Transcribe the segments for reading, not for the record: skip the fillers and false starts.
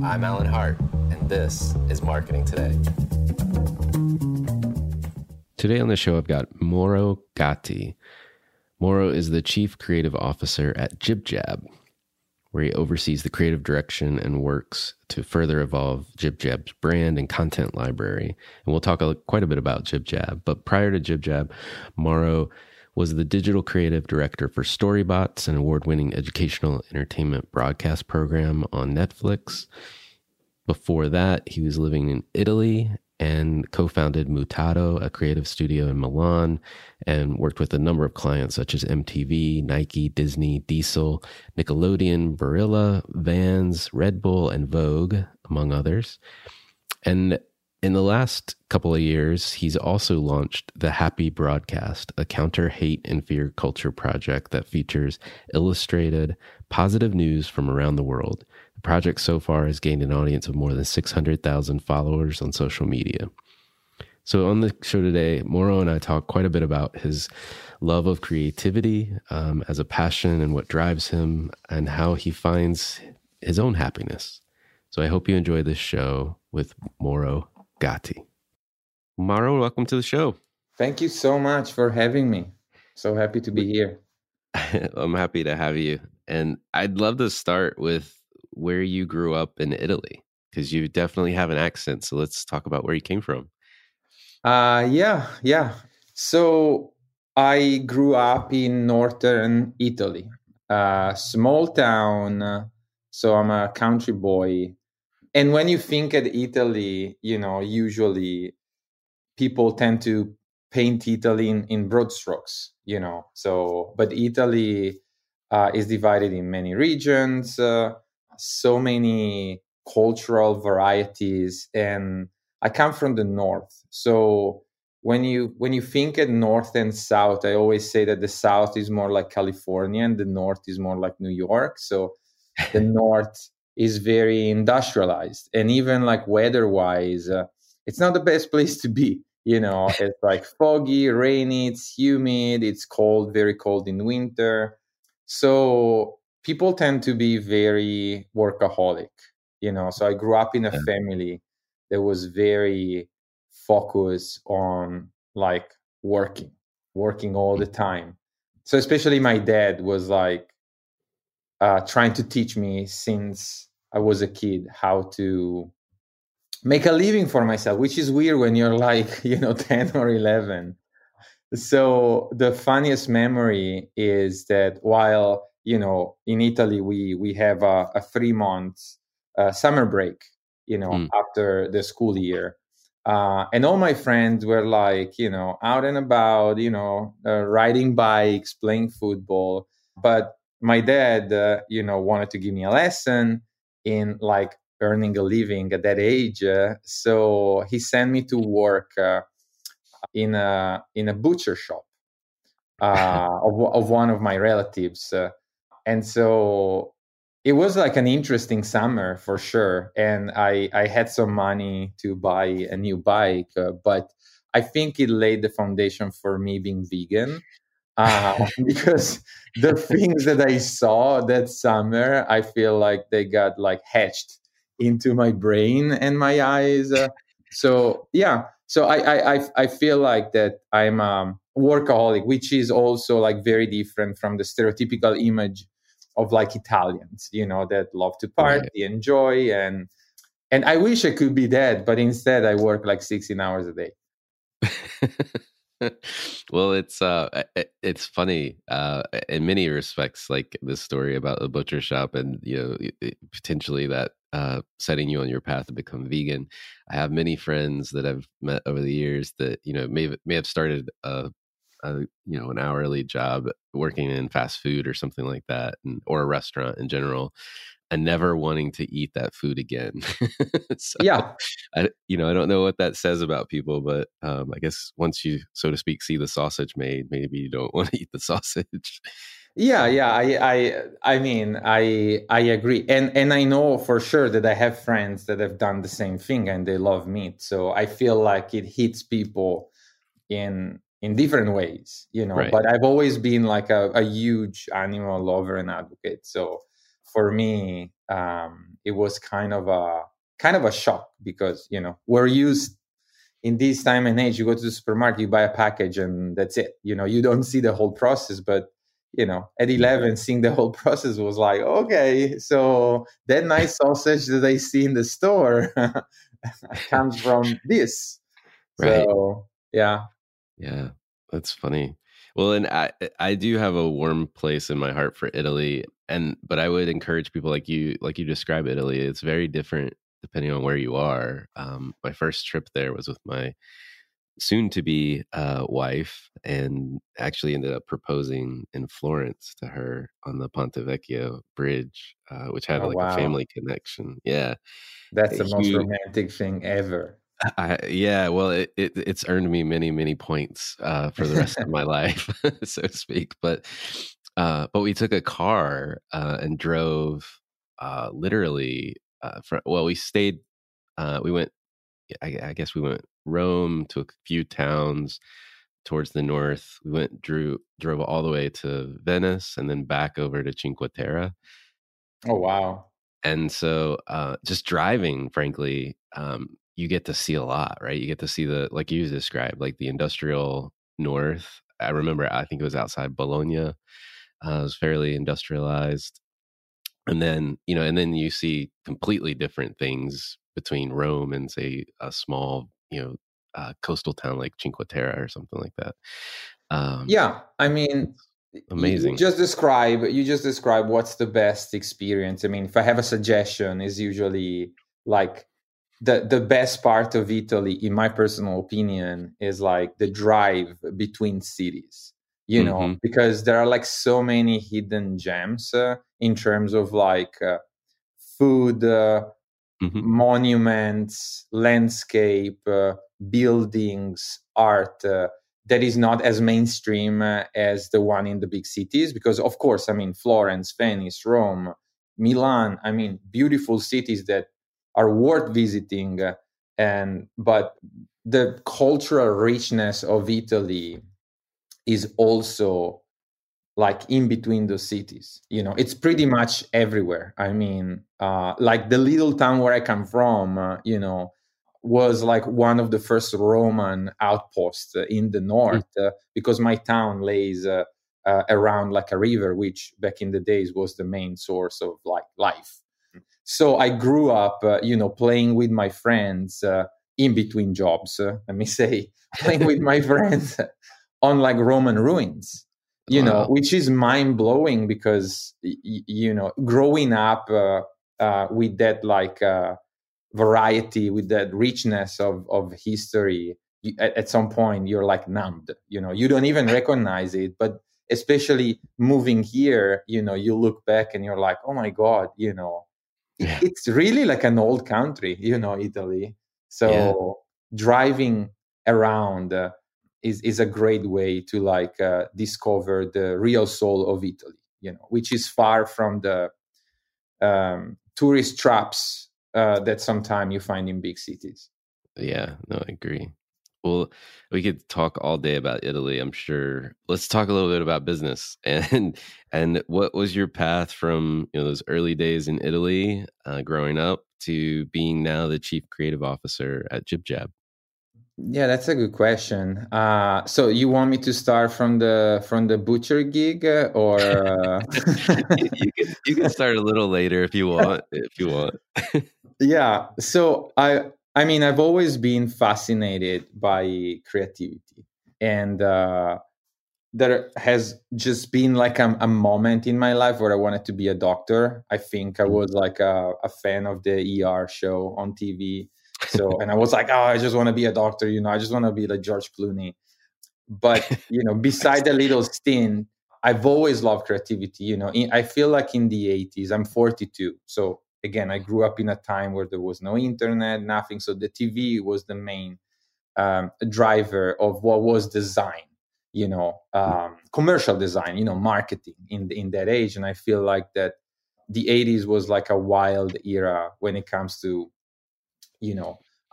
I'm Alan Hart, and this is Marketing Today. Today on the show, I've got Mauro Gatti. Mauro is the Chief Creative Officer at JibJab, where he oversees the creative direction and works to further evolve JibJab's brand and content library. And we'll talk quite a bit about JibJab. But prior to JibJab, Mauro was the digital creative director for StoryBots, an award-winning educational entertainment broadcast program on Netflix. Before that, he was living in Italy and co-founded Mutato, a creative studio in Milan, and worked with a number of clients such as MTV, Nike, Disney, Diesel, Nickelodeon, Barilla, Vans, Red Bull, and Vogue, among others. And in the last couple of years, he's also launched The Happy Broadcast, a counter hate and fear culture project that features illustrated positive news from around the world. The project so far has gained an audience of more than 600,000 followers on social media. So on the show today, Mauro and I talk quite a bit about his love of creativity as a passion and what drives him and how he finds his own happiness. So I hope you enjoy this show with Mauro Gatti. Mauro, welcome to the show. Thank you so much for having me. So happy to be here. I'm happy to have you. And I'd love to start with where you grew up in Italy, because you definitely have an accent. So let's talk about where you came from. Yeah. So I grew up in Northern Italy, a small town. So I'm a country boy. And when you think at Italy, you know, usually people tend to paint Italy in broad strokes, you know. So, but Italy is divided in many regions, so many cultural varieties. And I come from the north. So when you think at north and south, I always say that the south is more like California and the north is more like New York. So the north is very industrialized, and even like weather-wise, it's not the best place to be. You know, it's like foggy, rainy, it's humid, it's cold, very cold in winter. So people tend to be very workaholic, you know. So I grew up in a family that was very focus on like working all the time. So especially my dad was like trying to teach me since I was a kid how to make a living for myself, which is weird when you're like, 10 or 11. So the funniest memory is that while, in Italy, we have a 3-month summer break, after the school year. And all my friends were like, out and about, riding bikes, playing football. But my dad, wanted to give me a lesson in like earning a living at that age. So he sent me to work in a butcher shop of one of my relatives. And so it was like an interesting summer for sure. And I had some money to buy a new bike, but I think it laid the foundation for me being vegan because the things that I saw that summer, I feel like they got like hatched into my brain and my eyes. So I feel like that I'm a workaholic, which is also like very different from the stereotypical image of like Italians, that love to party, enjoy. And I wish I could be that, but instead I work like 16 hours a day. Well, it's funny in many respects, like this story about the butcher shop and, potentially that setting you on your path to become vegan. I have many friends that I've met over the years that may have started a an hourly job working in fast food or something like that, or a restaurant in general, and never wanting to eat that food again. So, yeah, I don't know what that says about people, but I guess once you, so to speak, see the sausage made, maybe you don't want to eat the sausage. Yeah. I mean, I agree. And I know for sure that I have friends that have done the same thing and they love meat. So I feel like it hits people in different ways, Right. But I've always been like a huge animal lover and advocate. So for me, it was kind of a shock because, we're used in this time and age, you go to the supermarket, you buy a package and that's it. You don't see the whole process, but at 11, seeing the whole process was like, okay, so that nice sausage that I see in the store comes from this. Right. So, yeah. Yeah, that's funny. Well, and I do have a warm place in my heart for Italy, but I would encourage people like you describe Italy. It's very different depending on where you are. My first trip there was with my soon-to-be wife, and actually ended up proposing in Florence to her on the Ponte Vecchio bridge, which had a family connection. Yeah, that's the most romantic thing ever. It's earned me many, many points for the rest of my life, so to speak. But we took a car and drove literally. We stayed. We went. I guess we went Rome to a few towns towards the north. We drove all the way to Venice and then back over to Cinque Terre. Oh, wow. And so just driving, frankly, you get to see a lot, right? You get to see like you described, like the industrial north. I remember, I think it was outside Bologna. It was fairly industrialized. And then, and then you see completely different things between Rome and say a small, coastal town like Cinque Terre or something like that. I mean, amazing. You just describe what's the best experience. I mean, if I have a suggestion, is usually like the best part of Italy, in my personal opinion, is like the drive between cities, because there are like so many hidden gems in terms of like food, monuments, landscape, buildings, art that is not as mainstream as the one in the big cities. Because, of course, I mean, Florence, Venice, Rome, Milan, I mean, beautiful cities that are worth visiting. But the cultural richness of Italy is also like in between those cities, it's pretty much everywhere. I mean, like the little town where I come from, was like one of the first Roman outposts in the north, because my town lays around like a river, which back in the days was the main source of like life. So I grew up, playing with my friends in between jobs, playing with my friends on like Roman ruins, you know, which is mind blowing because, growing up with that like variety, with that richness of history, you, at some point you're like numbed, you don't even recognize it. But especially moving here, you look back and you're like, oh my God, it's really like an old country, Italy. So driving around is a great way to like discover the real soul of Italy, which is far from the tourist traps that sometimes you find in big cities. Yeah, no, I agree. Well, we could talk all day about Italy, I'm sure. Let's talk a little bit about business and what was your path from those early days in Italy, growing up, to being now the chief creative officer at JibJab? Yeah, that's a good question. So you want me to start from the butcher gig, or you can start a little later if you want. Yeah. So I mean, I've always been fascinated by creativity, and there has just been like a moment in my life where I wanted to be a doctor. I think I was like a fan of the ER show on TV. So, and I was like, I just want to be a doctor. I just want to be like George Clooney. But, beside the little stint, I've always loved creativity. I feel like in the 80s, I'm 42. So again, I grew up in a time where there was no internet, nothing. So the TV was the main driver of what was design, commercial design, marketing in that age. And I feel like that the 80s was like a wild era when it comes to,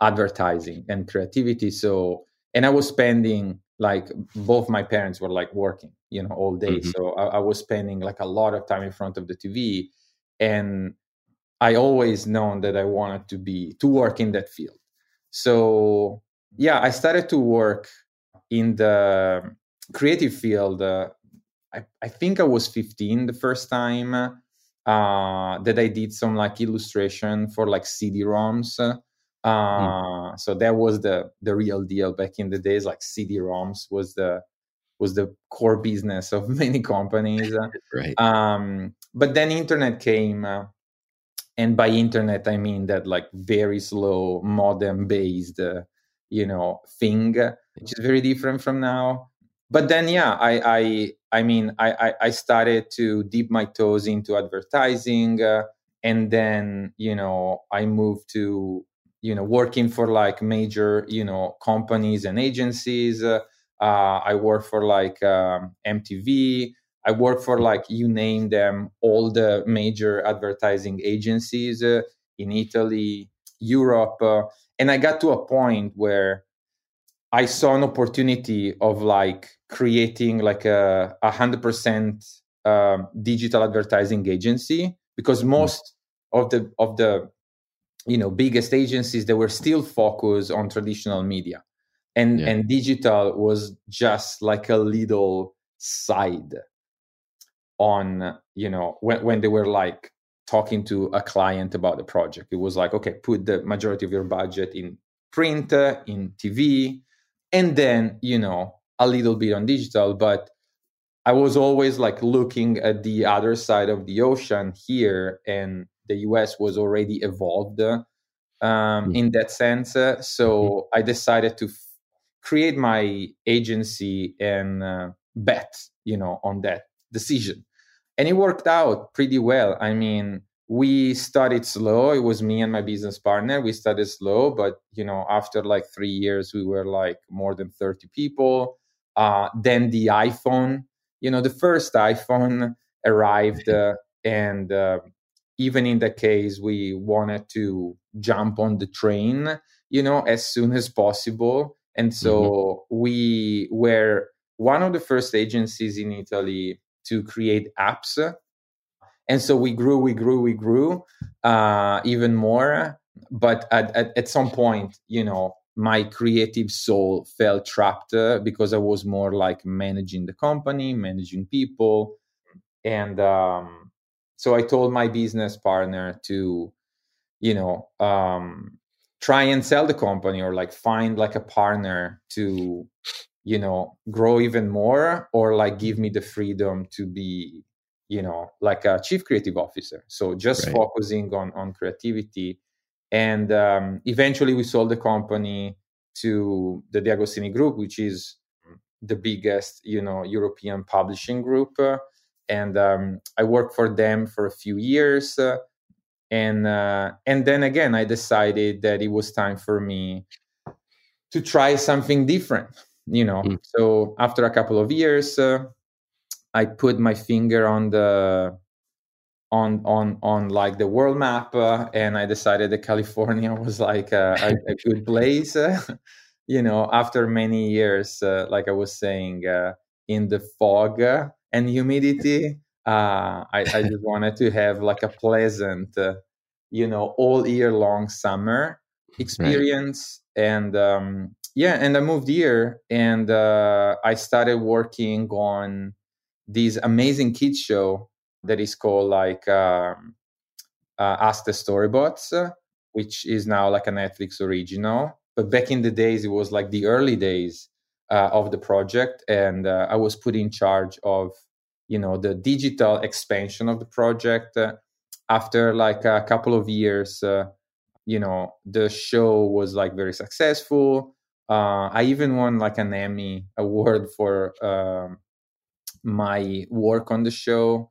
advertising and creativity. So, and I was spending like, both my parents were like working, all day. Mm-hmm. So I was spending like a lot of time in front of the TV, and I always known that I wanted to work in that field. So yeah, I started to work in the creative field. I think I was 15 the first time that I did some like illustration for like CD-ROMs. So that was the real deal back in the days. Like CD-ROMs was the core business of many companies. Right. But then internet came. And by internet, I mean that like very slow modem-based, thing, which is very different from now. But then, yeah, I started to dip my toes into advertising. And then, I moved to, working for like major, companies and agencies. I worked for like MTV. I work for like, you name them, all the major advertising agencies in Italy, Europe. And I got to a point where I saw an opportunity of like creating like a 100% digital advertising agency, because most of the biggest agencies, they were still focused on traditional media, and digital was just like a little side on, when they were like talking to a client about the project. It was like, okay, put the majority of your budget in print, in TV, and then, a little bit on digital. But I was always like looking at the other side of the ocean here, and the US was already evolved in that sense. So I decided to create my agency and bet, on that decision. And it worked out pretty well. I mean, we started slow. It was me and my business partner. We started slow, but after like 3 years, we were like more than 30 people. Then the iPhone, the first iPhone arrived, and even in that case, we wanted to jump on the train, as soon as possible. And so we were one of the first agencies in Italy to create apps. And so we grew even more. But at some point, you know, my creative soul felt trapped because I was more like managing the company, managing people. And so I told my business partner to, you know, try and sell the company, or like find like a partner to, you know, grow even more, or like give me the freedom to be, you know, like a chief creative officer. So just focusing on creativity. And eventually we sold the company to the De Agostini Group, which is the biggest, you know, European publishing group. And I worked for them for a few years. And then again, I decided that it was time for me to try something different, you know. Mm. So after a couple of years, I put my finger on the on like the world map, and I decided that California was like a good place, you know. After many years, like I was saying, in the fog and humidity. I just wanted to have like a pleasant, you know, all year long summer experience. And and I moved here, and I started working on this amazing kids show that is called like Ask the StoryBots, which is now like a Netflix original. But back in the days, it was like the early days of the project, and I was put in charge of, you know, the digital expansion of the project. After like a couple of years, you know, the show was like very successful. I even won like an Emmy award for my work on the show.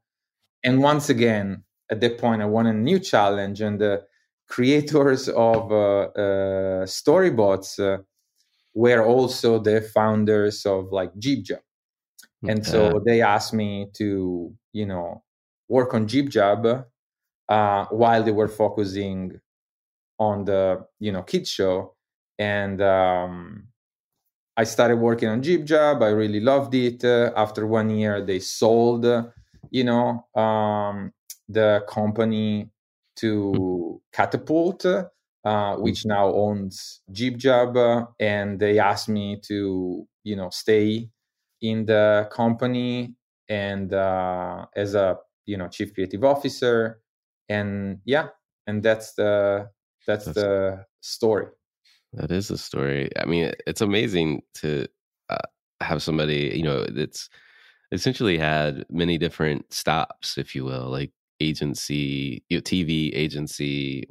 And once again, at that point, I won a new challenge, and the creators of StoryBots were also the founders of like JibJab. And so they asked me to, you know, work on JibJab while they were focusing on the, you know, kids show. And I started working on JibJab. I really loved it. After 1 year, they sold, you know, the company to Catapult, which now owns JibJab. And they asked me to, you know, stay in the company and as a, you know, chief creative officer. And and that's the story. That is the story. I mean, it's amazing to have somebody, you know, that's essentially had many different stops, if you will, like agency, you know, TV agency,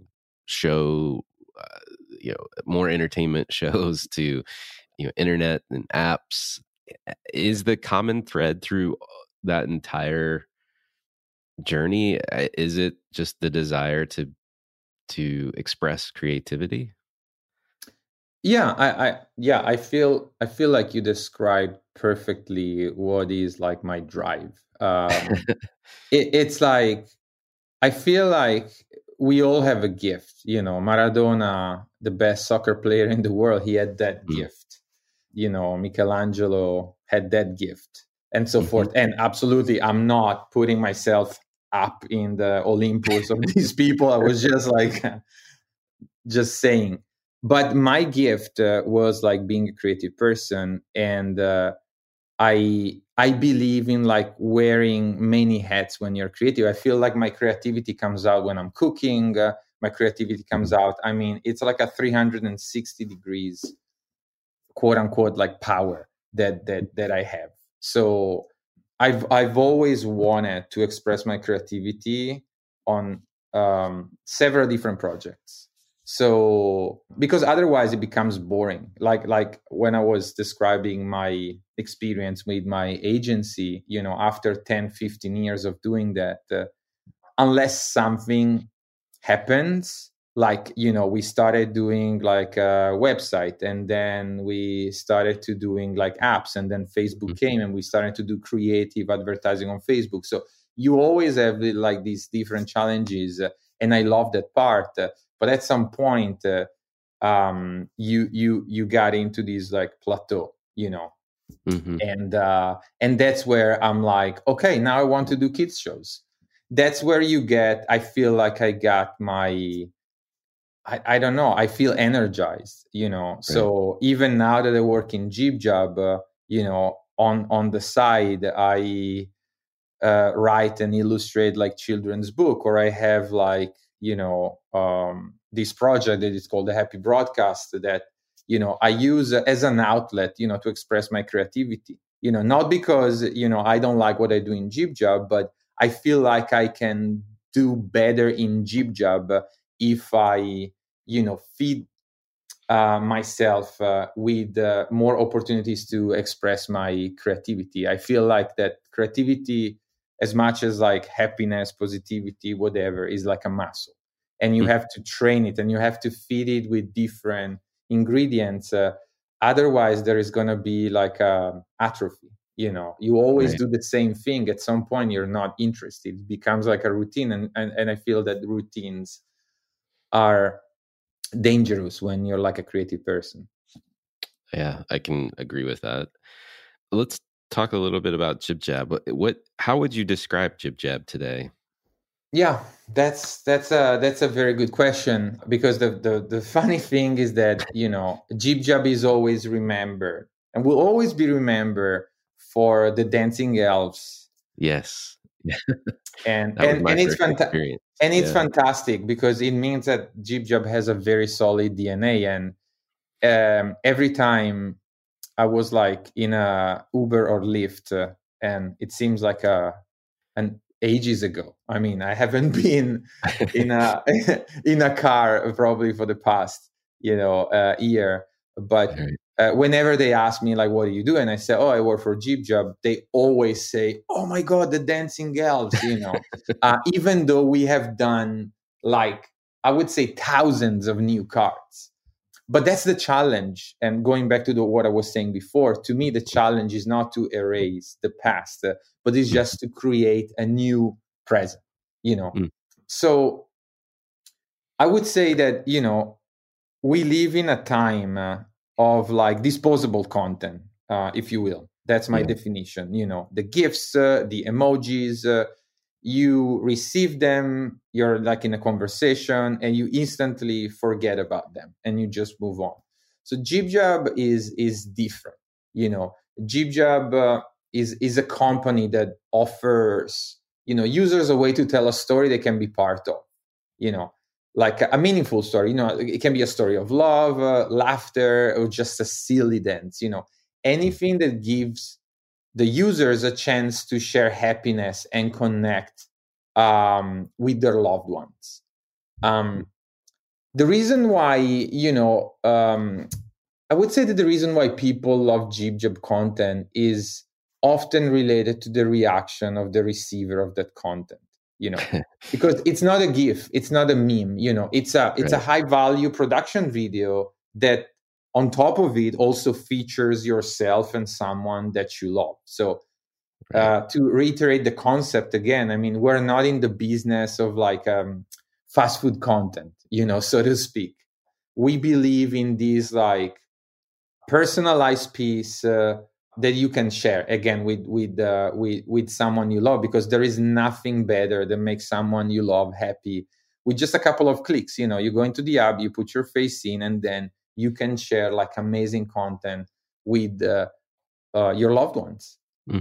show, you know, more entertainment shows to, you know, internet and apps. Is the common thread through that entire journey, is it just the desire to express creativity? I feel like you described perfectly what is like my drive. It's like, I feel like we all have a gift, you know. Maradona, the best soccer player in the world, he had that gift. You know, Michelangelo had that gift, and so forth. And absolutely, I'm not putting myself up in the Olympus of these people. I was just like, just saying. But my gift was like being a creative person. And I believe in like wearing many hats when you're creative. I feel like my creativity comes out when I'm cooking. My creativity comes out. I mean, it's like a 360 degrees quote unquote like power that I have. So I've always wanted to express my creativity on several different projects. So because otherwise it becomes boring. Like when I was describing my experience with my agency, you know, after 10, 15 years of doing that, unless something happens, like, you know, we started doing like a website, and then we started to doing like apps, and then Facebook came, and we started to do creative advertising on Facebook. So you always have like these different challenges. And I love that part. But at some point, you got into this like plateau, you know, and that's where I'm like, okay, now I want to do kids shows. That's where I feel like I got my I don't know, I feel energized, you know. Right. So even now that I work in JibJab, you know, on the side, I write and illustrate like children's book, or I have like, you know, this project that is called The Happy Broadcast that, you know, I use as an outlet, you know, to express my creativity, you know, not because, you know, I don't like what I do in JibJab, but I feel like I can do better in JibJab if I, you know, feed myself with more opportunities to express my creativity. I feel like that creativity, as much as like happiness, positivity, whatever, is like a muscle, and you have to train it and you have to feed it with different ingredients. Otherwise, there is going to be like atrophy. You know, you always do the same thing. At some point, you're not interested. It becomes like a routine. And I feel that routines are dangerous when you're like a creative person. Yeah, I can agree with that. Let's talk a little bit about JibJab. How would you describe JibJab today? Yeah, that's a very good question, because the funny thing is that, you know, JibJab is always remembered and will always be remembered for the dancing elves. Yes. and it's fantastic. And it's fantastic because it means that JibJab has a very solid DNA. And every time I was like in a Uber or Lyft, and it seems like an ages ago. I mean, I haven't been in a car probably for the past, you know, year. But whenever they ask me like, what do you do? And I say, oh, I work for JibJab. They always say, oh my God, the dancing elves, you know, even though we have done like, I would say thousands of new cards. But that's the challenge. And going back to what I was saying before, to me, the challenge is not to erase the past, but it's just to create a new present, you know? So I would say that, you know, we live in a time of like disposable content, if you will. That's my definition. You know, the GIFs, the emojis, you receive them, you're like in a conversation, and you instantly forget about them and you just move on. So JibJab is different. You know, JibJab is a company that offers, you know, users a way to tell a story they can be part of, you know. Like a meaningful story, you know, it can be a story of love, laughter, or just a silly dance, you know, anything that gives the users a chance to share happiness and connect with their loved ones. The reason why, you know, I would say that the reason why people love JibJab content is often related to the reaction of the receiver of that content. You know, because it's not a GIF, it's not a meme, you know, it's a high value production video that on top of it also features yourself and someone that you love. So to reiterate the concept again, I mean, we're not in the business of like fast food content, you know, so to speak. We believe in these like personalized piece that you can share again with someone you love, because there is nothing better than make someone you love happy with just a couple of clicks. You know, you go into the app, you put your face in, and then you can share like amazing content with your loved ones. I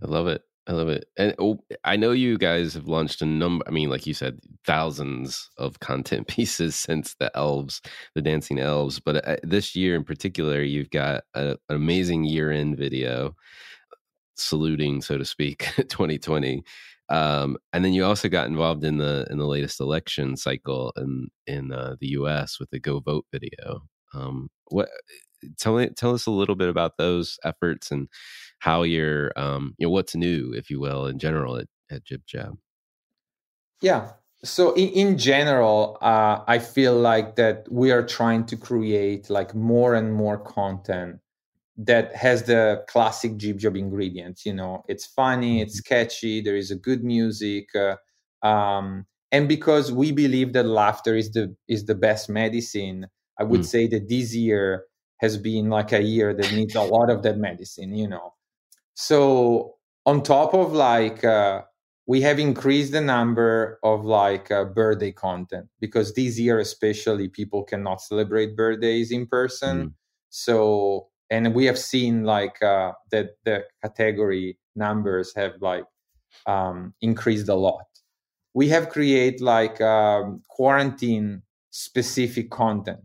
love it. I love it. And I know you guys have launched a number, I mean, like you said, thousands of content pieces since the dancing elves. But this year in particular, you've got an amazing year-end video saluting, so to speak, 2020. And then you also got involved in the latest election cycle in the U.S. with the Go Vote video. Tell us a little bit about those efforts and how you're, you know, what's new, if you will, in general at JibJab. Yeah. So in general, I feel like that we are trying to create like more and more content that has the classic JibJab ingredients. You know, it's funny, it's catchy, there is a good music. And because we believe that laughter is the best medicine, I would say that this year has been like a year that needs a lot of that medicine, you know. So on top of like we have increased the number of birthday content, because this year especially people cannot celebrate birthdays in person. Mm. So, and we have seen that the category numbers have increased a lot. We have created quarantine specific content,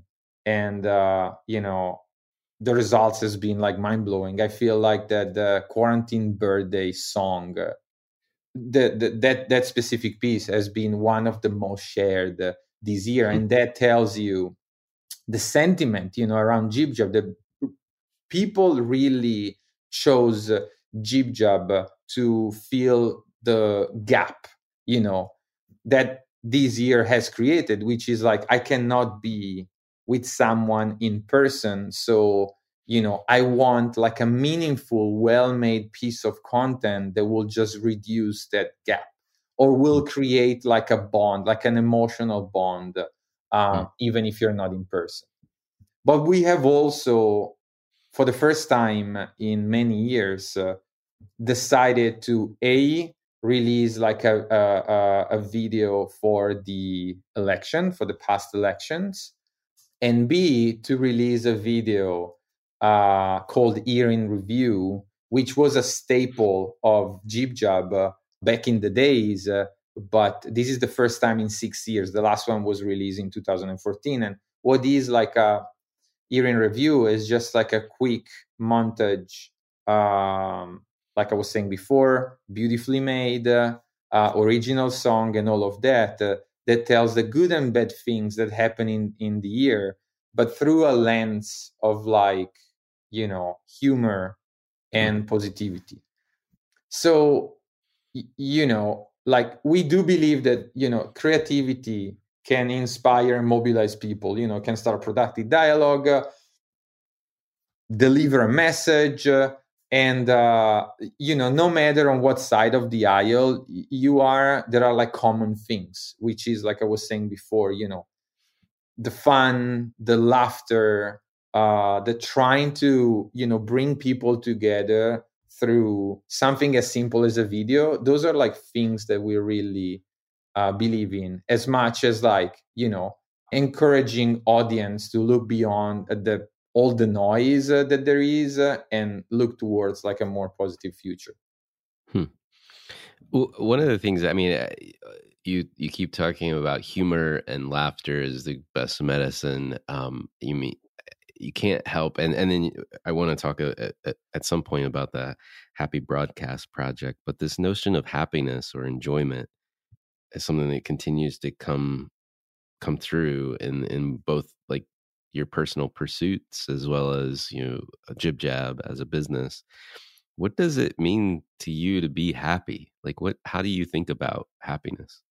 and the results has been mind blowing. I feel that the quarantine birthday song, that specific piece has been one of the most shared this year, and that tells you the sentiment around JibJab. The people really chose JibJab to fill the gap that this year has created, which is I cannot be with someone in person. So, I want a meaningful, well-made piece of content that will just reduce that gap, or will create a bond, an emotional bond, even if you're not in person. But we have also, for the first time in many years, decided to release a video for the election, for the past elections, and B, to release a video called ER in Review, which was a staple of JibJab back in the days, but this is the first time in 6 years. The last one was released in 2014, and what is ER in Review is just a quick montage, I was saying before, beautifully made, original song and all of that, that tells the good and bad things that happen in the year, but through a lens of humor and positivity. So, we do believe that, creativity can inspire and mobilize people, can start productive dialogue, deliver a message, and, no matter on what side of the aisle you are, there are common things, which is, I was saying before, the fun, the laughter, the trying to, bring people together through something as simple as a video. Those are things that we really believe in, as much as encouraging audience to look beyond all the noise that there is and look towards a more positive future. One of the things, you keep talking about humor and laughter is the best medicine. You mean, you can't help. And then I want to talk at some point about the Happy Broadcast project, but this notion of happiness or enjoyment is something that continues to come through in both your personal pursuits as well as JibJab as a business. What does it mean to you to be happy? How do you think about happiness?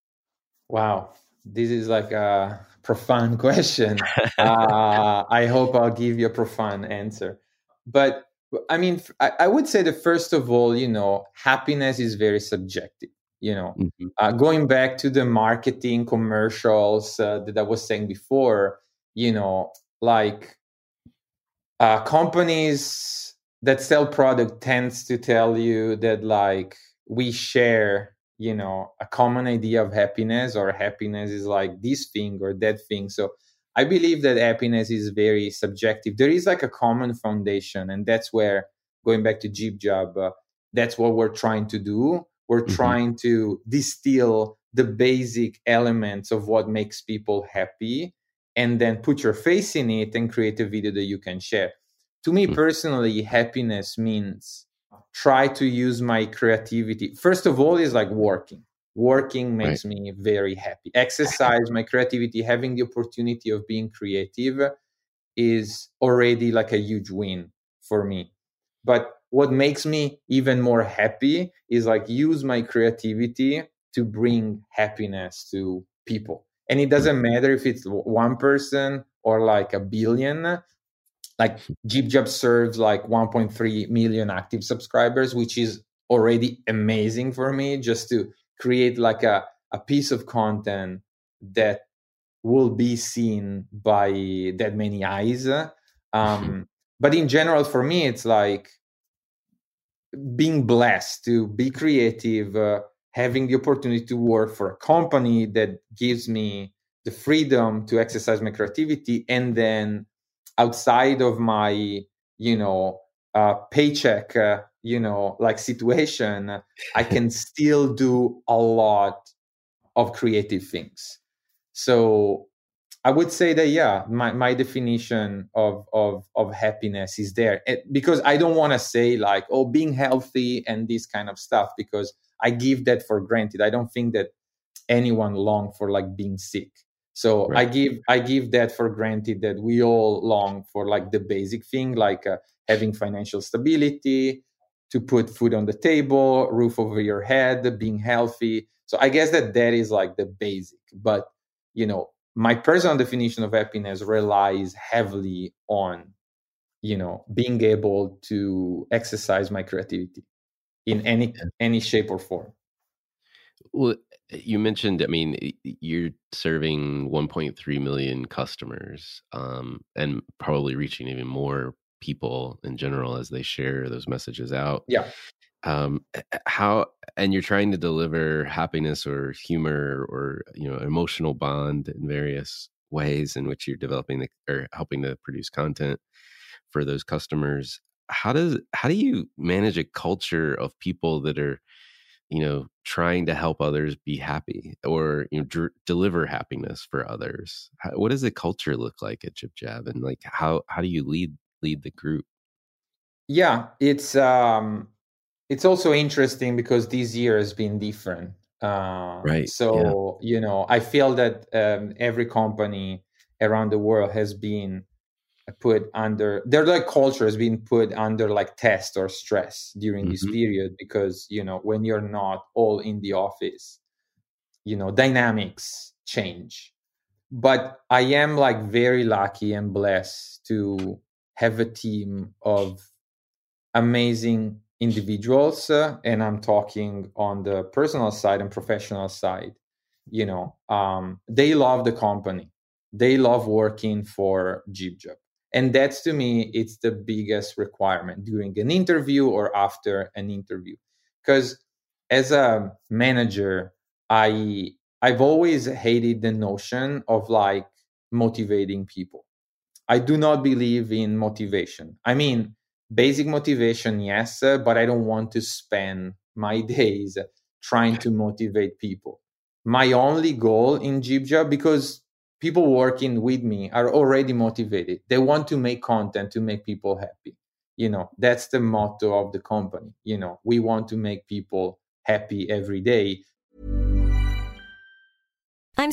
Wow, this is a profound question. I hope I'll give you a profound answer. But I would say that first of all, happiness is very subjective. Mm-hmm. Going back to the marketing commercials that I was saying before, companies that sell product tends to tell you that we share, a common idea of happiness, or happiness is this thing or that thing. So I believe that happiness is very subjective. There is a common foundation, and that's where, going back to JibJab, that's what we're trying to do. We're trying to distill the basic elements of what makes people happy, and then put your face in it and create a video that you can share. To me personally, happiness means try to use my creativity. First of all, is working. Working makes me very happy. Exercise, my creativity, having the opportunity of being creative is already a huge win for me. But what makes me even more happy is use my creativity to bring happiness to people. And it doesn't matter if it's one person or a billion. JibJab serves 1.3 million active subscribers, which is already amazing for me, just to create a piece of content that will be seen by that many eyes. But in general, for me, it's being blessed to be creative, having the opportunity to work for a company that gives me the freedom to exercise my creativity, and then outside of my, paycheck, situation, I can still do a lot of creative things. So I would say that, my definition of happiness is there, because I don't want to say like, being healthy and this kind of stuff, because I give that for granted. I don't think that anyone long for like being sick. So right. I give that for granted, that we all long for like the basic thing, like having financial stability, to put food on the table, roof over your head, being healthy. So I guess that is like the basic. But, my personal definition of happiness relies heavily on, being able to exercise my creativity in any shape or form. Well, you mentioned, you're serving 1.3 million customers, and probably reaching even more people in general as they share those messages out. Yeah. And you're trying to deliver happiness or humor or, emotional bond in various ways in which you're developing or helping to produce content for those customers. How do you manage a culture of people that are, trying to help others be happy or deliver happiness for others? What does the culture look like at JibJab, and like how do you lead the group? Yeah, it's also interesting because this year has been different. Right. So, I feel that every company around the world has been put under, their like culture has been put under like test or stress during this period, because, when you're not all in the office, dynamics change. But I am like very lucky and blessed to have a team of amazing individuals, and I'm talking on the personal side and professional side. They love the company, they love working for JibJab, and that's, to me, it's the biggest requirement during an interview or after an interview. Because as a manager, I've always hated the notion of like motivating people. I do not believe in motivation. I mean, basic motivation, yes, but I don't want to spend my days trying to motivate people. My only goal in JibJab, because people working with me are already motivated. They want to make content to make people happy. That's the motto of the company. We want to make people happy every day. I'm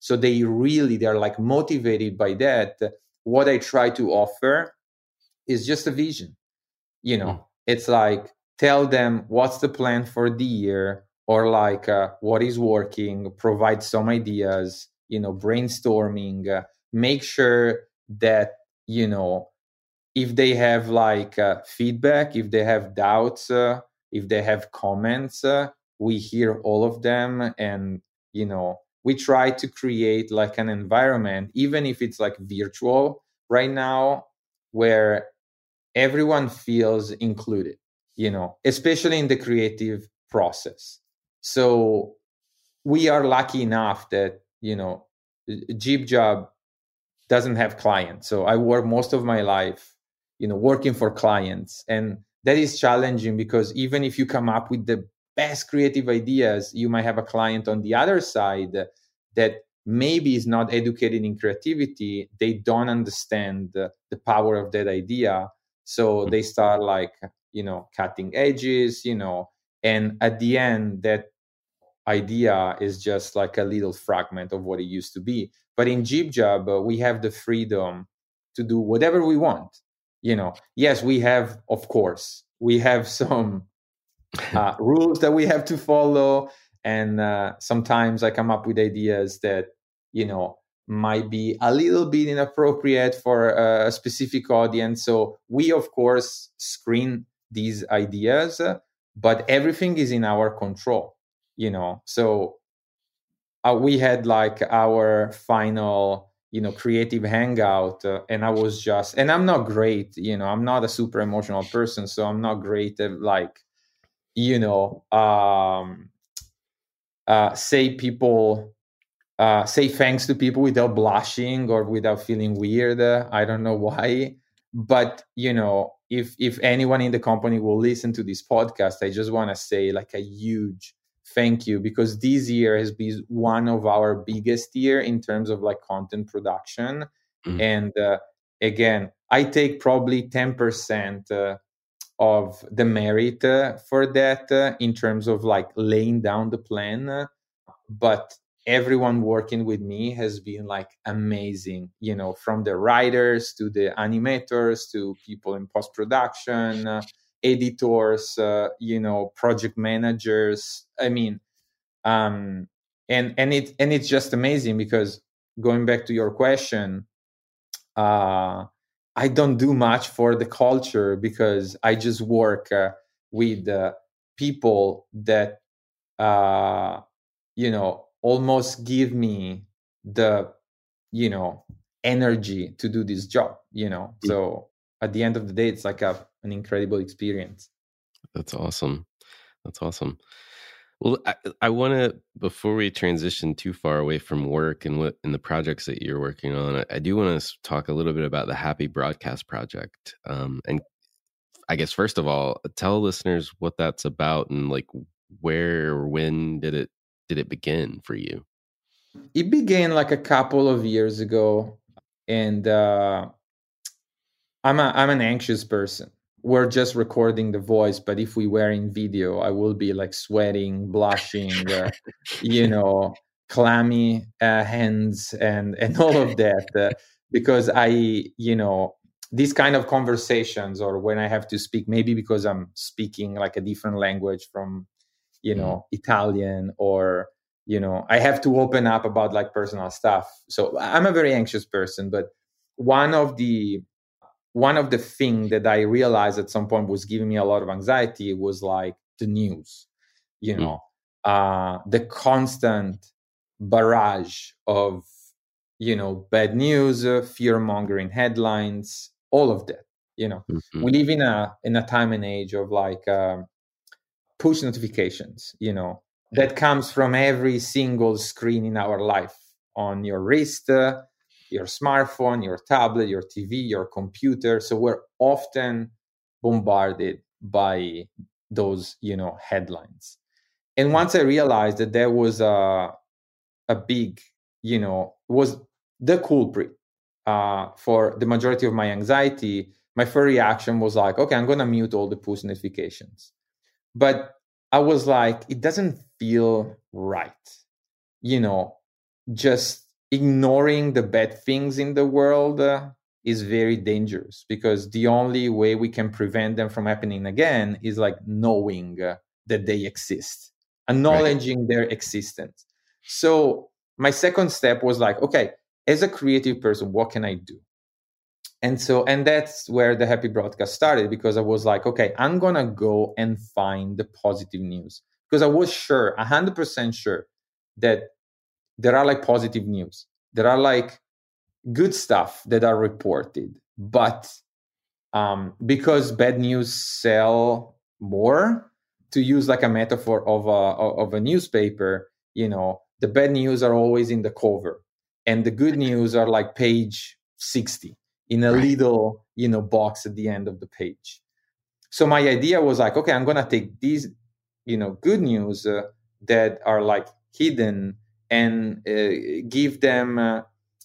So they're like motivated by that. What I try to offer is just a vision. It's like, tell them what's the plan for the year, or like what is working, provide some ideas, brainstorming, make sure that, if they have like feedback, if they have doubts, if they have comments, we hear all of them. And, we try to create like an environment, even if it's like virtual right now, where everyone feels included, especially in the creative process. So we are lucky enough that, JibJab doesn't have clients. So I work most of my life, working for clients. And that is challenging, because even if you come up with the best creative ideas, you might have a client on the other side that maybe is not educated in creativity. They don't understand the power of that idea. So they start cutting edges, and at the end, that idea is just like a little fragment of what it used to be. But in JibJab, we have the freedom to do whatever we want. Yes, we have some rules that we have to follow. And sometimes I come up with ideas that, might be a little bit inappropriate for a specific audience. So we, of course, screen these ideas, but everything is in our control, So we had our final, creative hangout, and I was and I'm not great, I'm not a super emotional person, so I'm not great at say thanks to people without blushing or without feeling weird. I don't know why, but if anyone in the company will listen to this podcast, I just want to say a huge thank you, because this year has been one of our biggest year in terms of content production. Mm-hmm. And again, I take probably 10% of the merit for that in terms of laying down the plan. But everyone working with me has been amazing, from the writers to the animators to people in post-production, editors, project managers. I mean, it's just amazing, because going back to your question, I don't do much for the culture, because I just work with people that, almost give me the, energy to do this job, So at the end of the day, it's an incredible experience. That's awesome. Well, I want to, before we transition too far away from work and the projects that you're working on, I do want to talk a little bit about the Happy Broadcast project. And I guess, first of all, tell listeners what that's about, and where or when did it begin for you? It began a couple of years ago, and I'm an anxious person. We're just recording the voice, but if we were in video, I will be sweating, blushing, clammy hands and all of that, because I, these kind of conversations, or when I have to speak, maybe because I'm speaking a different language from, Italian, or, I have to open up about personal stuff. So I'm a very anxious person, but one of the things that I realized at some point was giving me a lot of anxiety was the news, the constant barrage of, bad news, fear-mongering headlines, all of that, Mm-hmm. We live in a time and age of push notifications, that comes from every single screen in our life, on your wrist, your smartphone, your tablet, your TV, your computer. So we're often bombarded by those, headlines. And once I realized that there was a big, was the culprit for the majority of my anxiety, my first reaction was okay, I'm going to mute all the push notifications. But I was it doesn't feel right, just ignoring the bad things in the world is very dangerous, because the only way we can prevent them from happening again is knowing that they exist, acknowledging their existence. So my second step was okay, as a creative person, what can I do? And that's where the Happy Broadcast started, because I was okay, I'm going to go and find the positive news, because I was sure, 100% sure, that there are positive news. There are good stuff that are reported, but because bad news sell more, to use a metaphor of a newspaper, the bad news are always in the cover, and the good news are page 60. In a little, box at the end of the page. So my idea was like, okay, I'm going to take these, good news that are like hidden and give them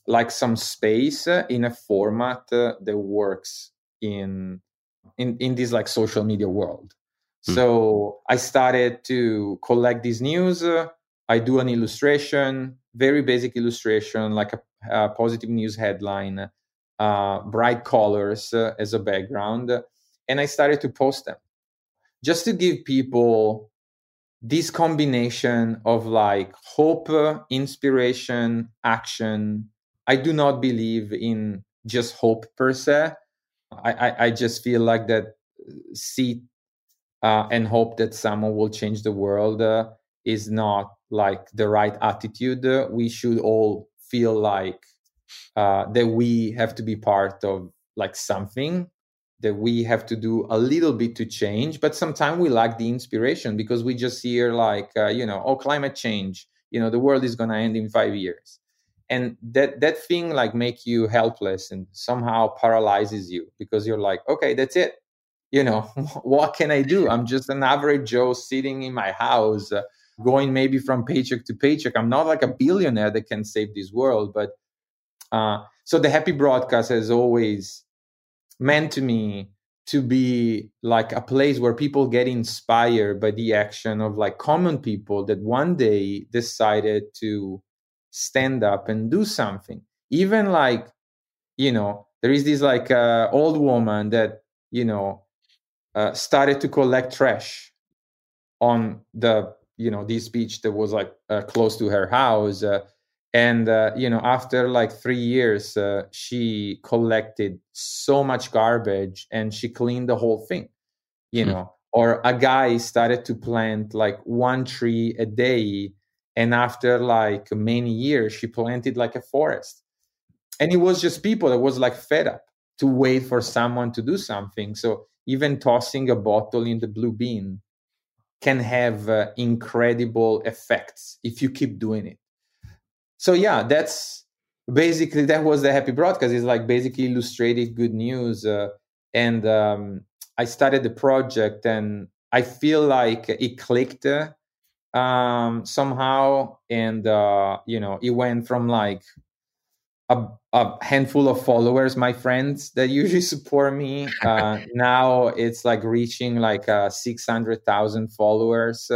like some space in a format that works in this like social media world. So I started to collect these news. I do an illustration, very basic illustration, like a positive news headline, bright colors as a background. And I started to post them just to give people this combination of like hope, inspiration, action. I do not believe in just hope per se. I just feel like that see and hope that someone will change the world is not like the right attitude. We should all feel like that we have to be part of like something, that we have to do a little bit to change. But sometimes we lack the inspiration because we just hear like, oh, climate change, the world is going to end in 5 years. And that thing like make you helpless and somehow paralyzes you because you're like, okay, that's it. What can I do? I'm just an average Joe sitting in my house, going maybe from paycheck to paycheck. I'm not like a billionaire that can save this world. But so the Happy Broadcast has always meant to me to be like a place where people get inspired by the action of like common people that one day decided to stand up and do something. Even like, there is this like old woman that, started to collect trash on the, this beach that was like close to her house. And after like 3 years, she collected so much garbage and she cleaned the whole thing, or a guy started to plant like one tree a day. And after like many years, she planted like a forest. And it was just people that was like fed up to wait for someone to do something. So even tossing a bottle in the blue bin can have incredible effects if you keep doing it. So yeah, that's basically, that was the Happy Broadcast. It's like basically illustrated good news. I started the project and I feel like it clicked somehow. And, it went from like a handful of followers, my friends that usually support me. Now it's like reaching like 600,000 followers.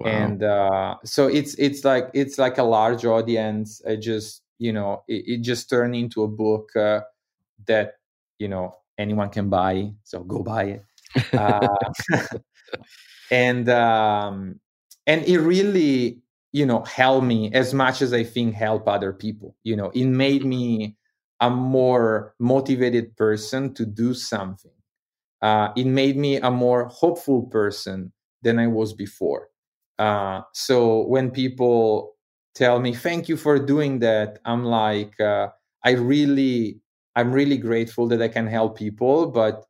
Wow. And so it's like a large audience. I just it just turned into a book that anyone can buy. So go buy it. And it really helped me as much as I think help other people. It made me a more motivated person to do something. It made me a more hopeful person than I was before. So when people tell me, thank you for doing that, I'm like, I'm really grateful that I can help people. But,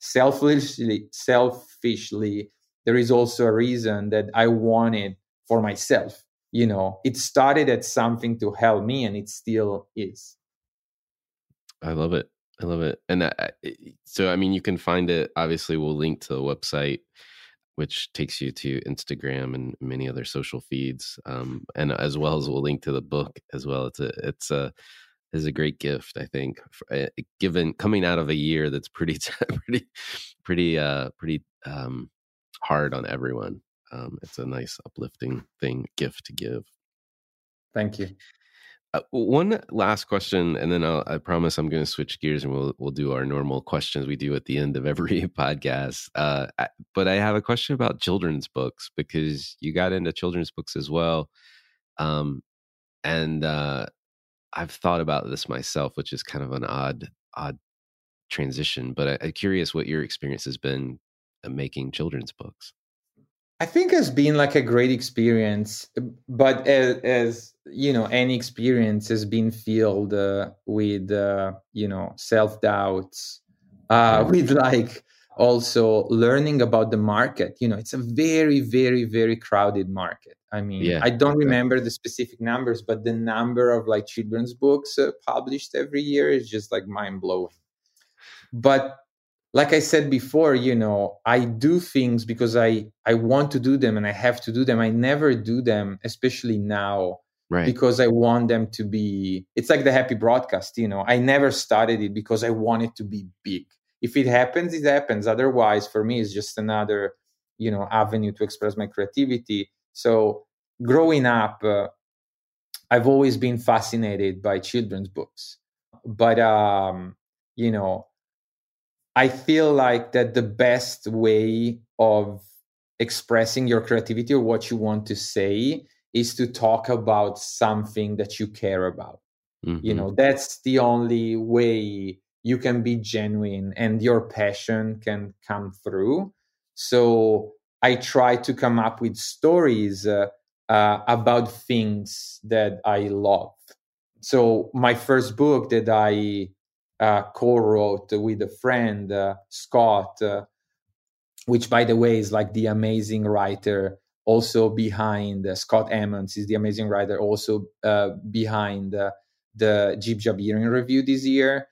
selfishly, there is also a reason that I want it for myself. It started as something to help me and it still is. I love it. I love it. And you can find it. Obviously, we'll link to the website, which takes you to Instagram and many other social feeds, and as well as we'll link to the book as well. It's a great gift, I think, given coming out of a year that's pretty hard on everyone. It's a nice uplifting gift to give. Thank you. One last question, and then I promise I'm going to switch gears, and we'll do our normal questions we do at the end of every podcast. But I have a question about children's books, because you got into children's books as well, and I've thought about this myself, which is kind of an odd transition. But I'm curious what your experience has been making children's books. I think it's been like a great experience, but as any experience has been filled with, self-doubts, with like also learning about the market. It's a very, very, very crowded market. I mean, yeah, I don't remember the specific numbers, but the number of like children's books published every year is just like mind blowing. But like I said before, you know, I do things because I want to do them and I have to do them. I never do them, especially now, right, because I want them to be, it's like the Happy Broadcast, you know, I never started it because I want it to be big. If it happens, it happens. Otherwise, for me, it's just another, you know, avenue to express my creativity. So growing up, I've always been fascinated by children's books. But, you know, I feel like that the best way of expressing your creativity or what you want to say is to talk about something that you care about. Mm-hmm. You know, that's the only way you can be genuine and your passion can come through. So I try to come up with stories about things that I love. So my first book that I co-wrote with a friend, Scott, which, by the way, is like the amazing writer also behind Scott Emmons is the amazing writer also behind the JibJab Earring Review this year.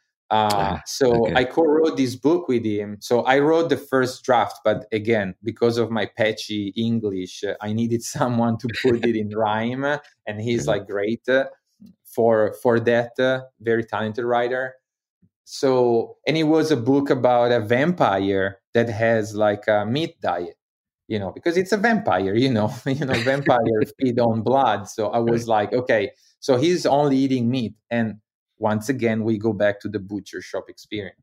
So I co-wrote this book with him. So I wrote the first draft, but again, because of my patchy English, I needed someone to put it in rhyme, and he's like great for that, very talented writer. So, and it was a book about a vampire that has like a meat diet, you know, because it's a vampire, you know, vampires feed on blood. So I was like, okay, so he's only eating meat. And once again, we go back to the butcher shop experience.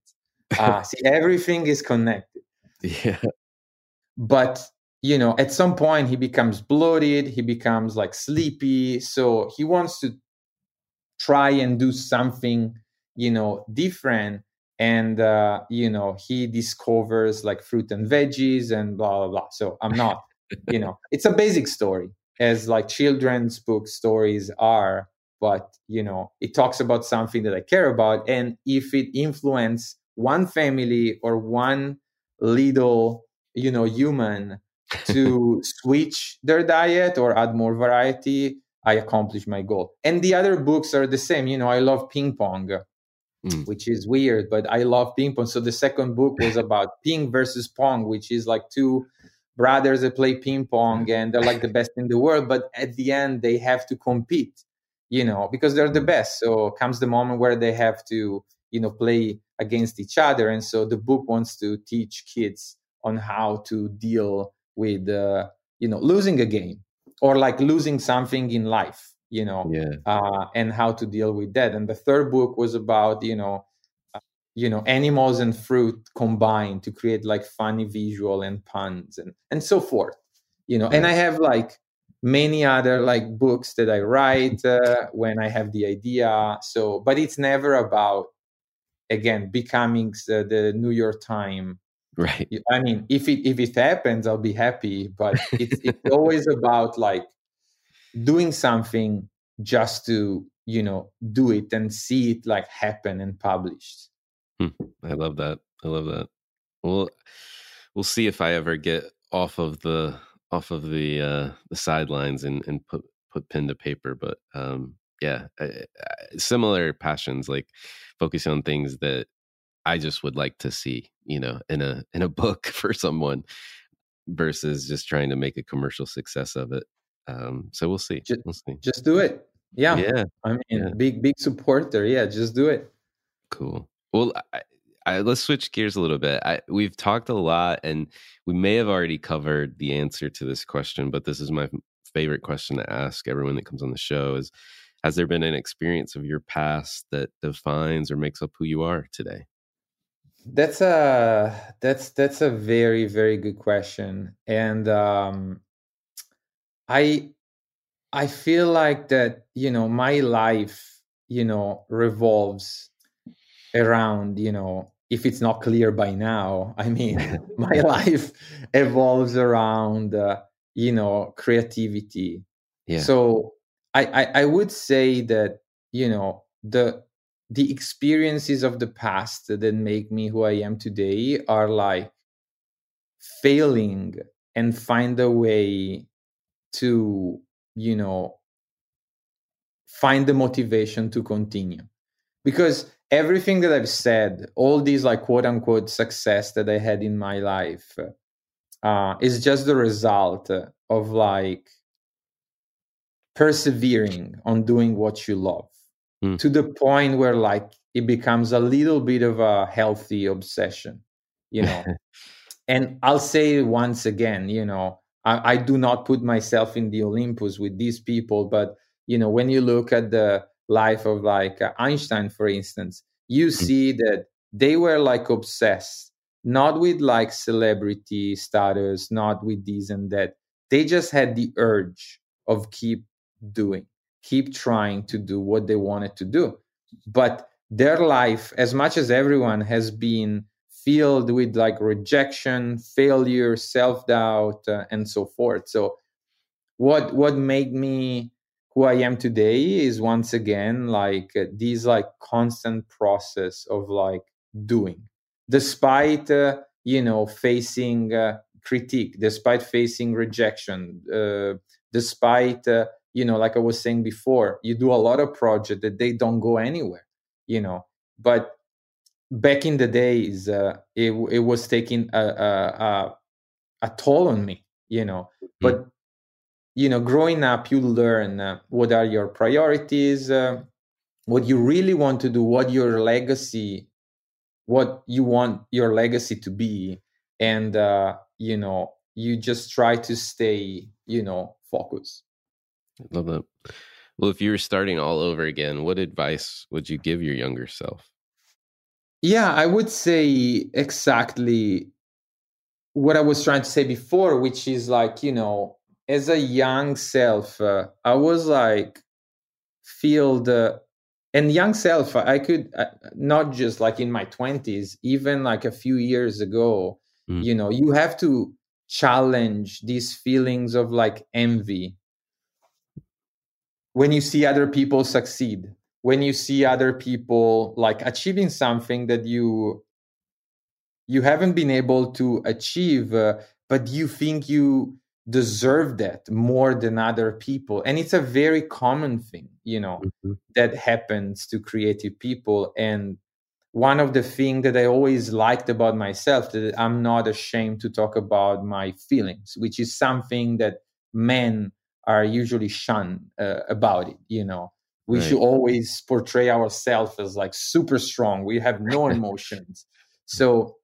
See, everything is connected. Yeah. But, you know, at some point he becomes bloated, he becomes like sleepy. So he wants to try and do something, you know, different. And, you know, he discovers like fruit and veggies and blah, blah, blah. So I'm not, you know, it's a basic story as like children's book stories are. But, you know, it talks about something that I care about. And if it influences one family or one little, you know, human to switch their diet or add more variety, I accomplish my goal. And the other books are the same. You know, I love ping pong, which is weird, but I love ping pong. So the second book was about ping versus pong, which is like two brothers that play ping pong and they're like the best in the world. But at the end, they have to compete, you know, because they're the best. So comes the moment where they have to, you know, play against each other. And so the book wants to teach kids on how to deal with, you know, losing a game or like losing something in life, you know, and how to deal with that. And the third book was about, you know, animals and fruit combined to create like funny visual and puns and so forth, you know, and I have like many other like books that I write when I have the idea. So, but it's never about, again, becoming the New York Times. Right. I mean, if it happens, I'll be happy. But it's always about like doing something just to, you know, do it and see it like happen and published. I love that. Well, we'll see if I ever get off of the sidelines and put pen to paper. But similar passions, like focusing on things that I just would like to see, you know, in a book for someone versus just trying to make a commercial success of it. So we'll see. Just do it. Yeah. I mean, big supporter. Yeah. Just do it. Cool. Well, let's switch gears a little bit. We've talked a lot, and we may have already covered the answer to this question, but this is my favorite question to ask everyone that comes on the show is, has there been an experience of your past that defines or makes up who you are today? That's a very, very good question. And I feel like that, you know, my life, you know, revolves around, you know, if it's not clear by now, I mean, my life evolves around, you know, creativity. Yeah. So I would say that, you know, the experiences of the past that make me who I am today are like failing and find a way to, you know, find the motivation to continue. Because everything that I've said, all these like quote unquote success that I had in my life is just the result of like persevering on doing what you love to the point where like it becomes a little bit of a healthy obsession, you know. And I'll say once again, you know, I do not put myself in the Olympus with these people, but, you know, when you look at the life of like Einstein, for instance, you see that they were like obsessed, not with like celebrity status, not with this and that. They just had the urge of keep doing, keep trying to do what they wanted to do. But their life, as much as everyone, has been filled with like rejection, failure, self-doubt, and so forth. So what made me who I am today is once again, like these like constant process of like doing, despite, you know, facing critique, despite facing rejection, despite, you know, like I was saying before, you do a lot of projects that they don't go anywhere, you know, but back in the days, it was taking a toll on me, you know. But, you know, growing up, you learn what are your priorities, what you really want to do, what you want your legacy to be. And, you know, you just try to stay, you know, focused. I love that. Well, if you were starting all over again, what advice would you give your younger self? Yeah, I would say exactly what I was trying to say before, which is like, you know, as a young self, I was like filled, and young self, I could not just like in my 20s, even like a few years ago, you know, you have to challenge these feelings of like envy when you see other people succeed. When you see other people like achieving something that you haven't been able to achieve, but you think you deserve that more than other people. And it's a very common thing, you know, that happens to creative people. And one of the things that I always liked about myself, that I'm not ashamed to talk about my feelings, which is something that men are usually shunned about it, you know. We should always portray ourselves as like super strong. We have no emotions. So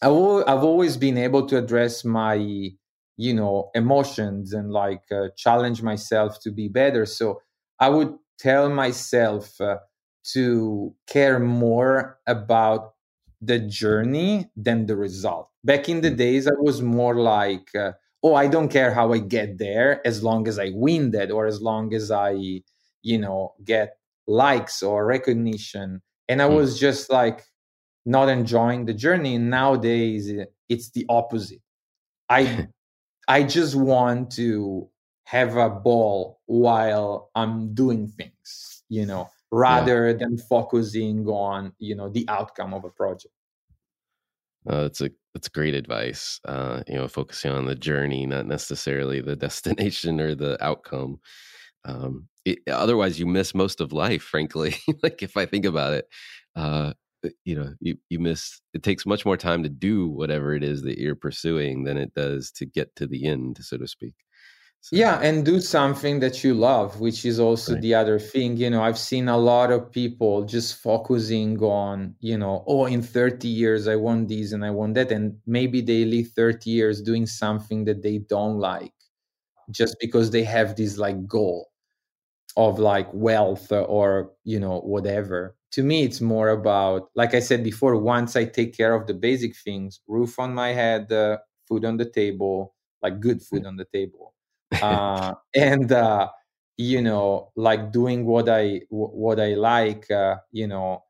I've always been able to address my, you know, emotions and like challenge myself to be better. So I would tell myself to care more about the journey than the result. Back in the days, I was more like, oh, I don't care how I get there as long as I win that or as long as I, you know, get likes or recognition. And I was just like not enjoying the journey. Nowadays, it's the opposite. I just want to have a ball while I'm doing things, you know, rather than focusing on, you know, the outcome of a project. That's great advice. You know, focusing on the journey, not necessarily the destination or the outcome. Otherwise you miss most of life, frankly. Like if I think about it, you know, you miss, it takes much more time to do whatever it is that you're pursuing than it does to get to the end, so to speak. So, yeah. And do something that you love, which is also the other thing. You know, I've seen a lot of people just focusing on, you know, oh, in 30 years, I want this and I want that. And maybe they live 30 years doing something that they don't like just because they have this like goal of like wealth or, you know, whatever. To me, it's more about, like I said before, once I take care of the basic things, roof on my head, food on the table, like good food on the table. And, you know, like doing what I like, you know,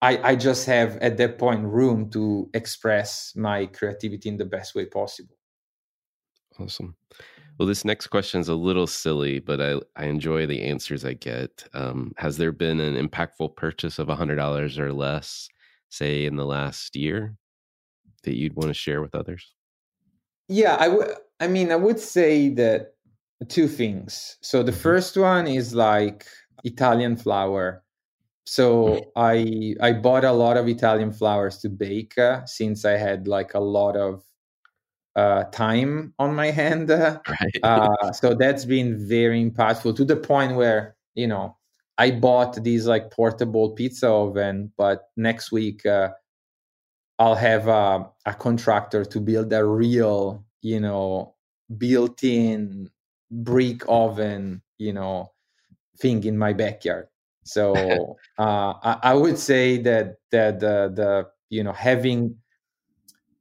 I just have at that point room to express my creativity in the best way possible. Awesome. Well, this next question is a little silly, but I enjoy the answers I get. Has there been an impactful purchase of $100 or less, say, in the last year that you'd want to share with others? Yeah, I mean, I would say that two things. So the first one is like Italian flour. So I bought a lot of Italian flours to bake since I had like a lot of time on my hand. Right. So that's been very impactful, to the point where, you know, I bought these like portable pizza oven, but next week I'll have a contractor to build a real, you know, built-in brick oven, you know, thing in my backyard. So I would say that the you know, having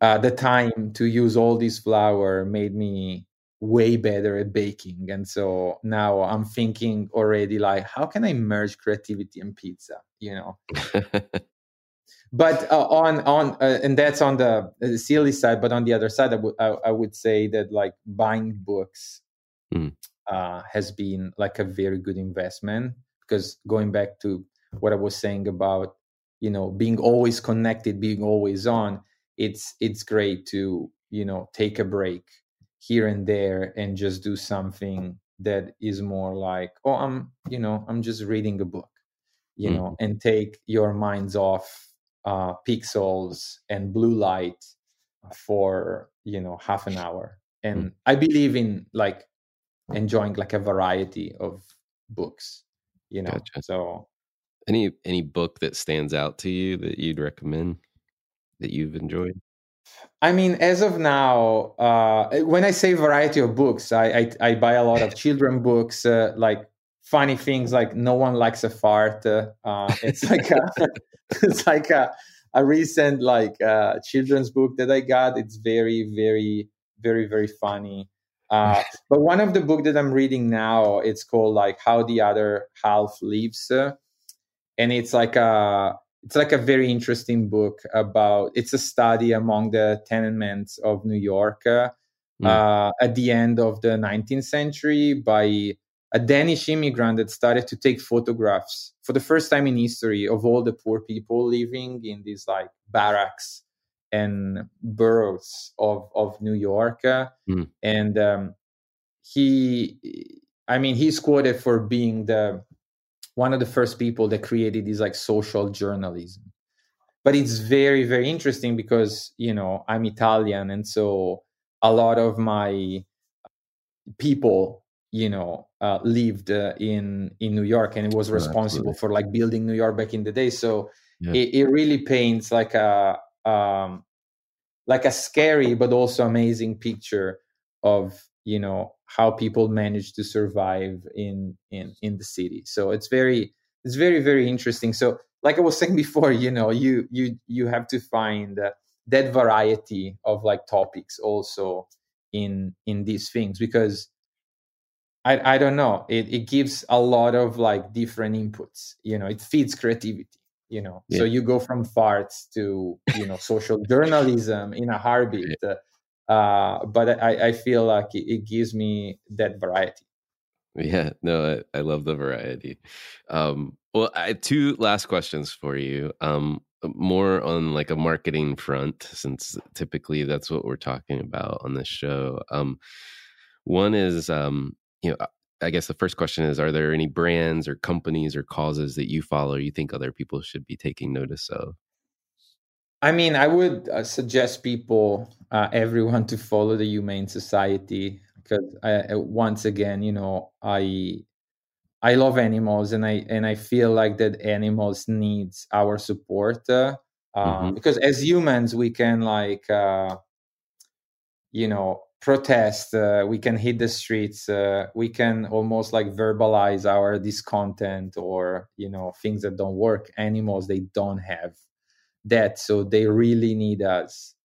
the time to use all this flour made me way better at baking. And so now I'm thinking already, like, how can I merge creativity and pizza, you know? But and that's on the silly side. But on the other side, I would say that, like, buying books has been like a very good investment, because going back to what I was saying about, you know, being always connected, being always on, it's great to, you know, take a break here and there and just do something that is more like, oh, I'm just reading a book, you know, and take your minds off pixels and blue light for, you know, half an hour. And I believe in like enjoying like a variety of books, you know. Gotcha. So any book that stands out to you that you'd recommend that you've enjoyed? I mean, as of now, when I say variety of books, I buy a lot of children books, like funny things like No One Likes a Fart. It's like a recent like children's book that I got. It's very, very, very, very funny. But one of the book that I'm reading now, it's called like How the Other Half Lives, and it's like a very interesting book about, it's a study among the tenements of New York at the end of the 19th century by a Danish immigrant that started to take photographs for the first time in history of all the poor people living in these like barracks and boroughs of New York. And he's quoted for being one of the first people that created this like social journalism. But it's very, very interesting because, you know, I'm Italian. And so a lot of my people, you know, lived in New York, and it was responsible for like building New York back in the day. So it really paints like a scary, but also amazing picture of, you know, how people manage to survive in the city. So it's very, very interesting. So like I was saying before, you know, you have to find that variety of like topics also in these things, because I don't know, it gives a lot of like different inputs, you know, it feeds creativity, you know, so you go from farts to, you know, social journalism in a heartbeat. But I feel like it gives me that variety. Yeah, no, I love the variety. Well, I have two last questions for you. More on like a marketing front, since typically that's what we're talking about on this show. One is, you know, I guess the first question is, are there any brands or companies or causes that you follow you think other people should be taking notice of? I mean, I would suggest everyone to follow the Humane Society, because once again, you know, I love animals, and I feel like that animals needs our support, because as humans, we can like, you know, protest, we can hit the streets, we can almost like verbalize our discontent or, you know, things that don't work. Animals, they don't have that, so they really need us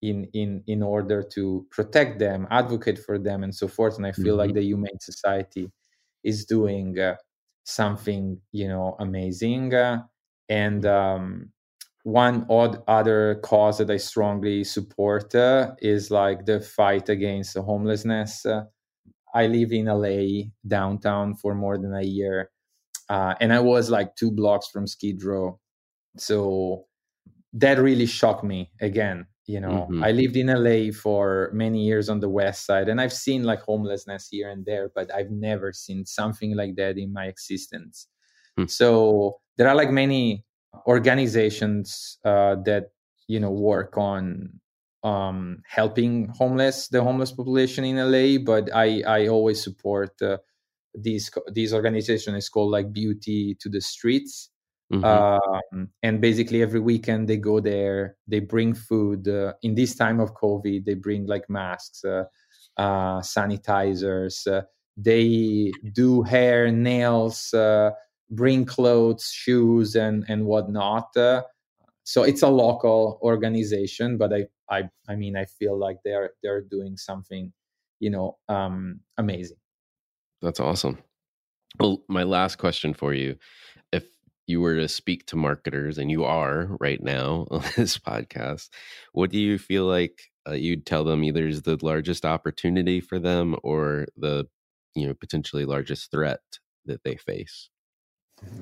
in order to protect them, advocate for them, and so forth. And I feel like the Humane Society is doing something, you know, amazing. And one other cause that I strongly support is like the fight against homelessness. I lived in LA downtown for more than a year, and I was like 2 blocks from Skid Row. So that really shocked me again. You know, I lived in LA for many years on the West Side, and I've seen like homelessness here and there, but I've never seen something like that in my existence. So there are like many organizations that, you know, work on helping the homeless population in LA. But I always support these organizations. It's called like Beauty to the Streets. Mm-hmm. And basically every weekend they go there, they bring food. In this time of COVID, they bring like masks, sanitizers. They do hair, nails, bring clothes, shoes, and whatnot. So it's a local organization, but I mean, I feel like they're doing something, you know, amazing. That's awesome. Well, my last question for you, if you were to speak to marketers, and you are right now on this podcast, what do you feel like you'd tell them either is the largest opportunity for them or the, you know, potentially largest threat that they face?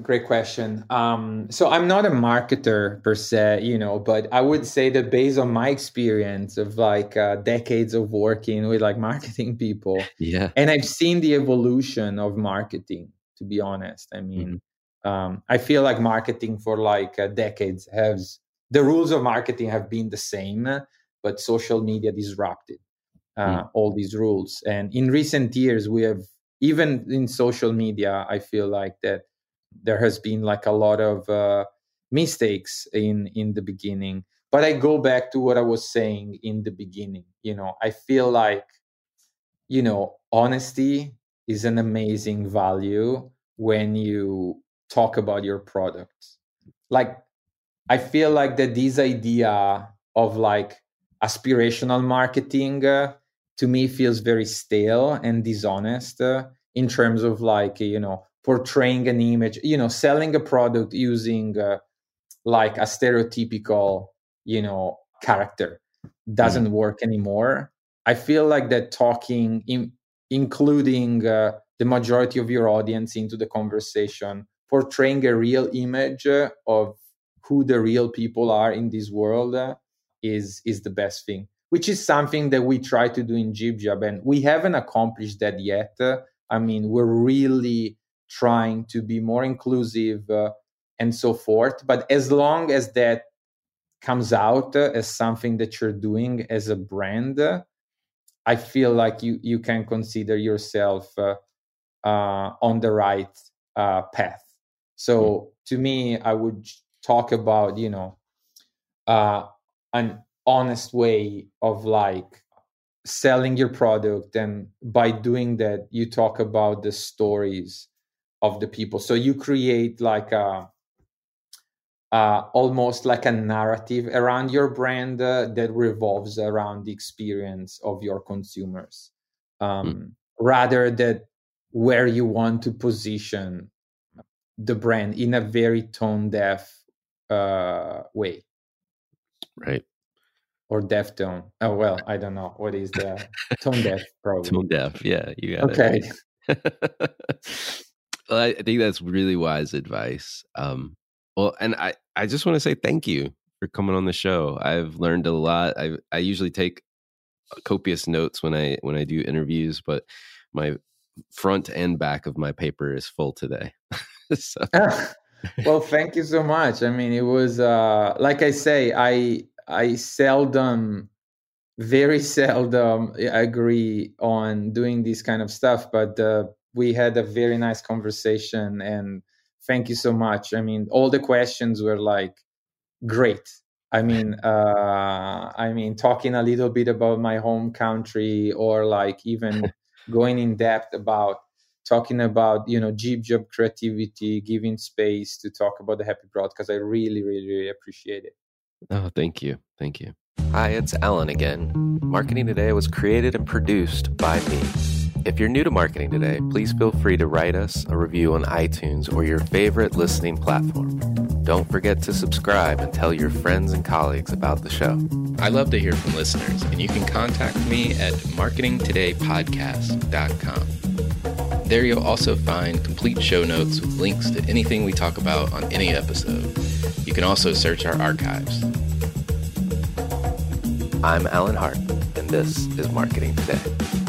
Great question. So I'm not a marketer per se, you know, but I would say that based on my experience of like decades of working with like marketing people, yeah, and I've seen the evolution of marketing, to be honest. I mean, mm-hmm. I feel like marketing for like decades has, the rules of marketing have been the same, but social media disrupted all these rules. And in recent years, we have, even in social media, I feel like that there has been like a lot of mistakes in the beginning. But I go back to what I was saying in the beginning. You know, I feel like, you know, honesty is an amazing value when you talk about your products. Like, I feel like that this idea of like aspirational marketing to me feels very stale and dishonest in terms of like, you know, portraying an image, you know, selling a product using like a stereotypical, you know, character doesn't work anymore. I feel like that talking, including the majority of your audience into the conversation, portraying a real image of who the real people are in this world is the best thing, which is something that we try to do in JibJab. And we haven't accomplished that yet. I mean, we're really trying to be more inclusive and so forth. But as long as that comes out as something that you're doing as a brand, I feel like you can consider yourself on the right path. So to me, I would talk about, you know, an honest way of like selling your product. And by doing that, you talk about the stories of the people. So you create like almost like a narrative around your brand that revolves around the experience of your consumers, rather than where you want to position the brand in a very tone-deaf way. Right. Or deaf tone. Oh, well, I don't know. What is the tone deaf probably? Tone deaf, yeah. You got it. Well, I think that's really wise advice. Well, and I just want to say thank you for coming on the show. I've learned a lot. I usually take copious notes when I do interviews, but my front and back of my paper is full today. So. Well, thank you so much. I mean, it was like I say, I seldom, very seldom agree on doing this kind of stuff, but we had a very nice conversation, and thank you so much. I mean, all the questions were like great. I mean, talking a little bit about my home country, or like even going in depth about talking about, you know, JibJab creativity, giving space to talk about the Happy Broadcast. I really, really, really appreciate it. Oh, thank you. Thank you. Hi, it's Alan again. Marketing Today was created and produced by me. If you're new to Marketing Today, please feel free to write us a review on iTunes or your favorite listening platform. Don't forget to subscribe and tell your friends and colleagues about the show. I love to hear from listeners, and you can contact me at marketingtodaypodcast.com. There you'll also find complete show notes with links to anything we talk about on any episode. You can also search our archives. I'm Alan Hart, and this is Marketing Today.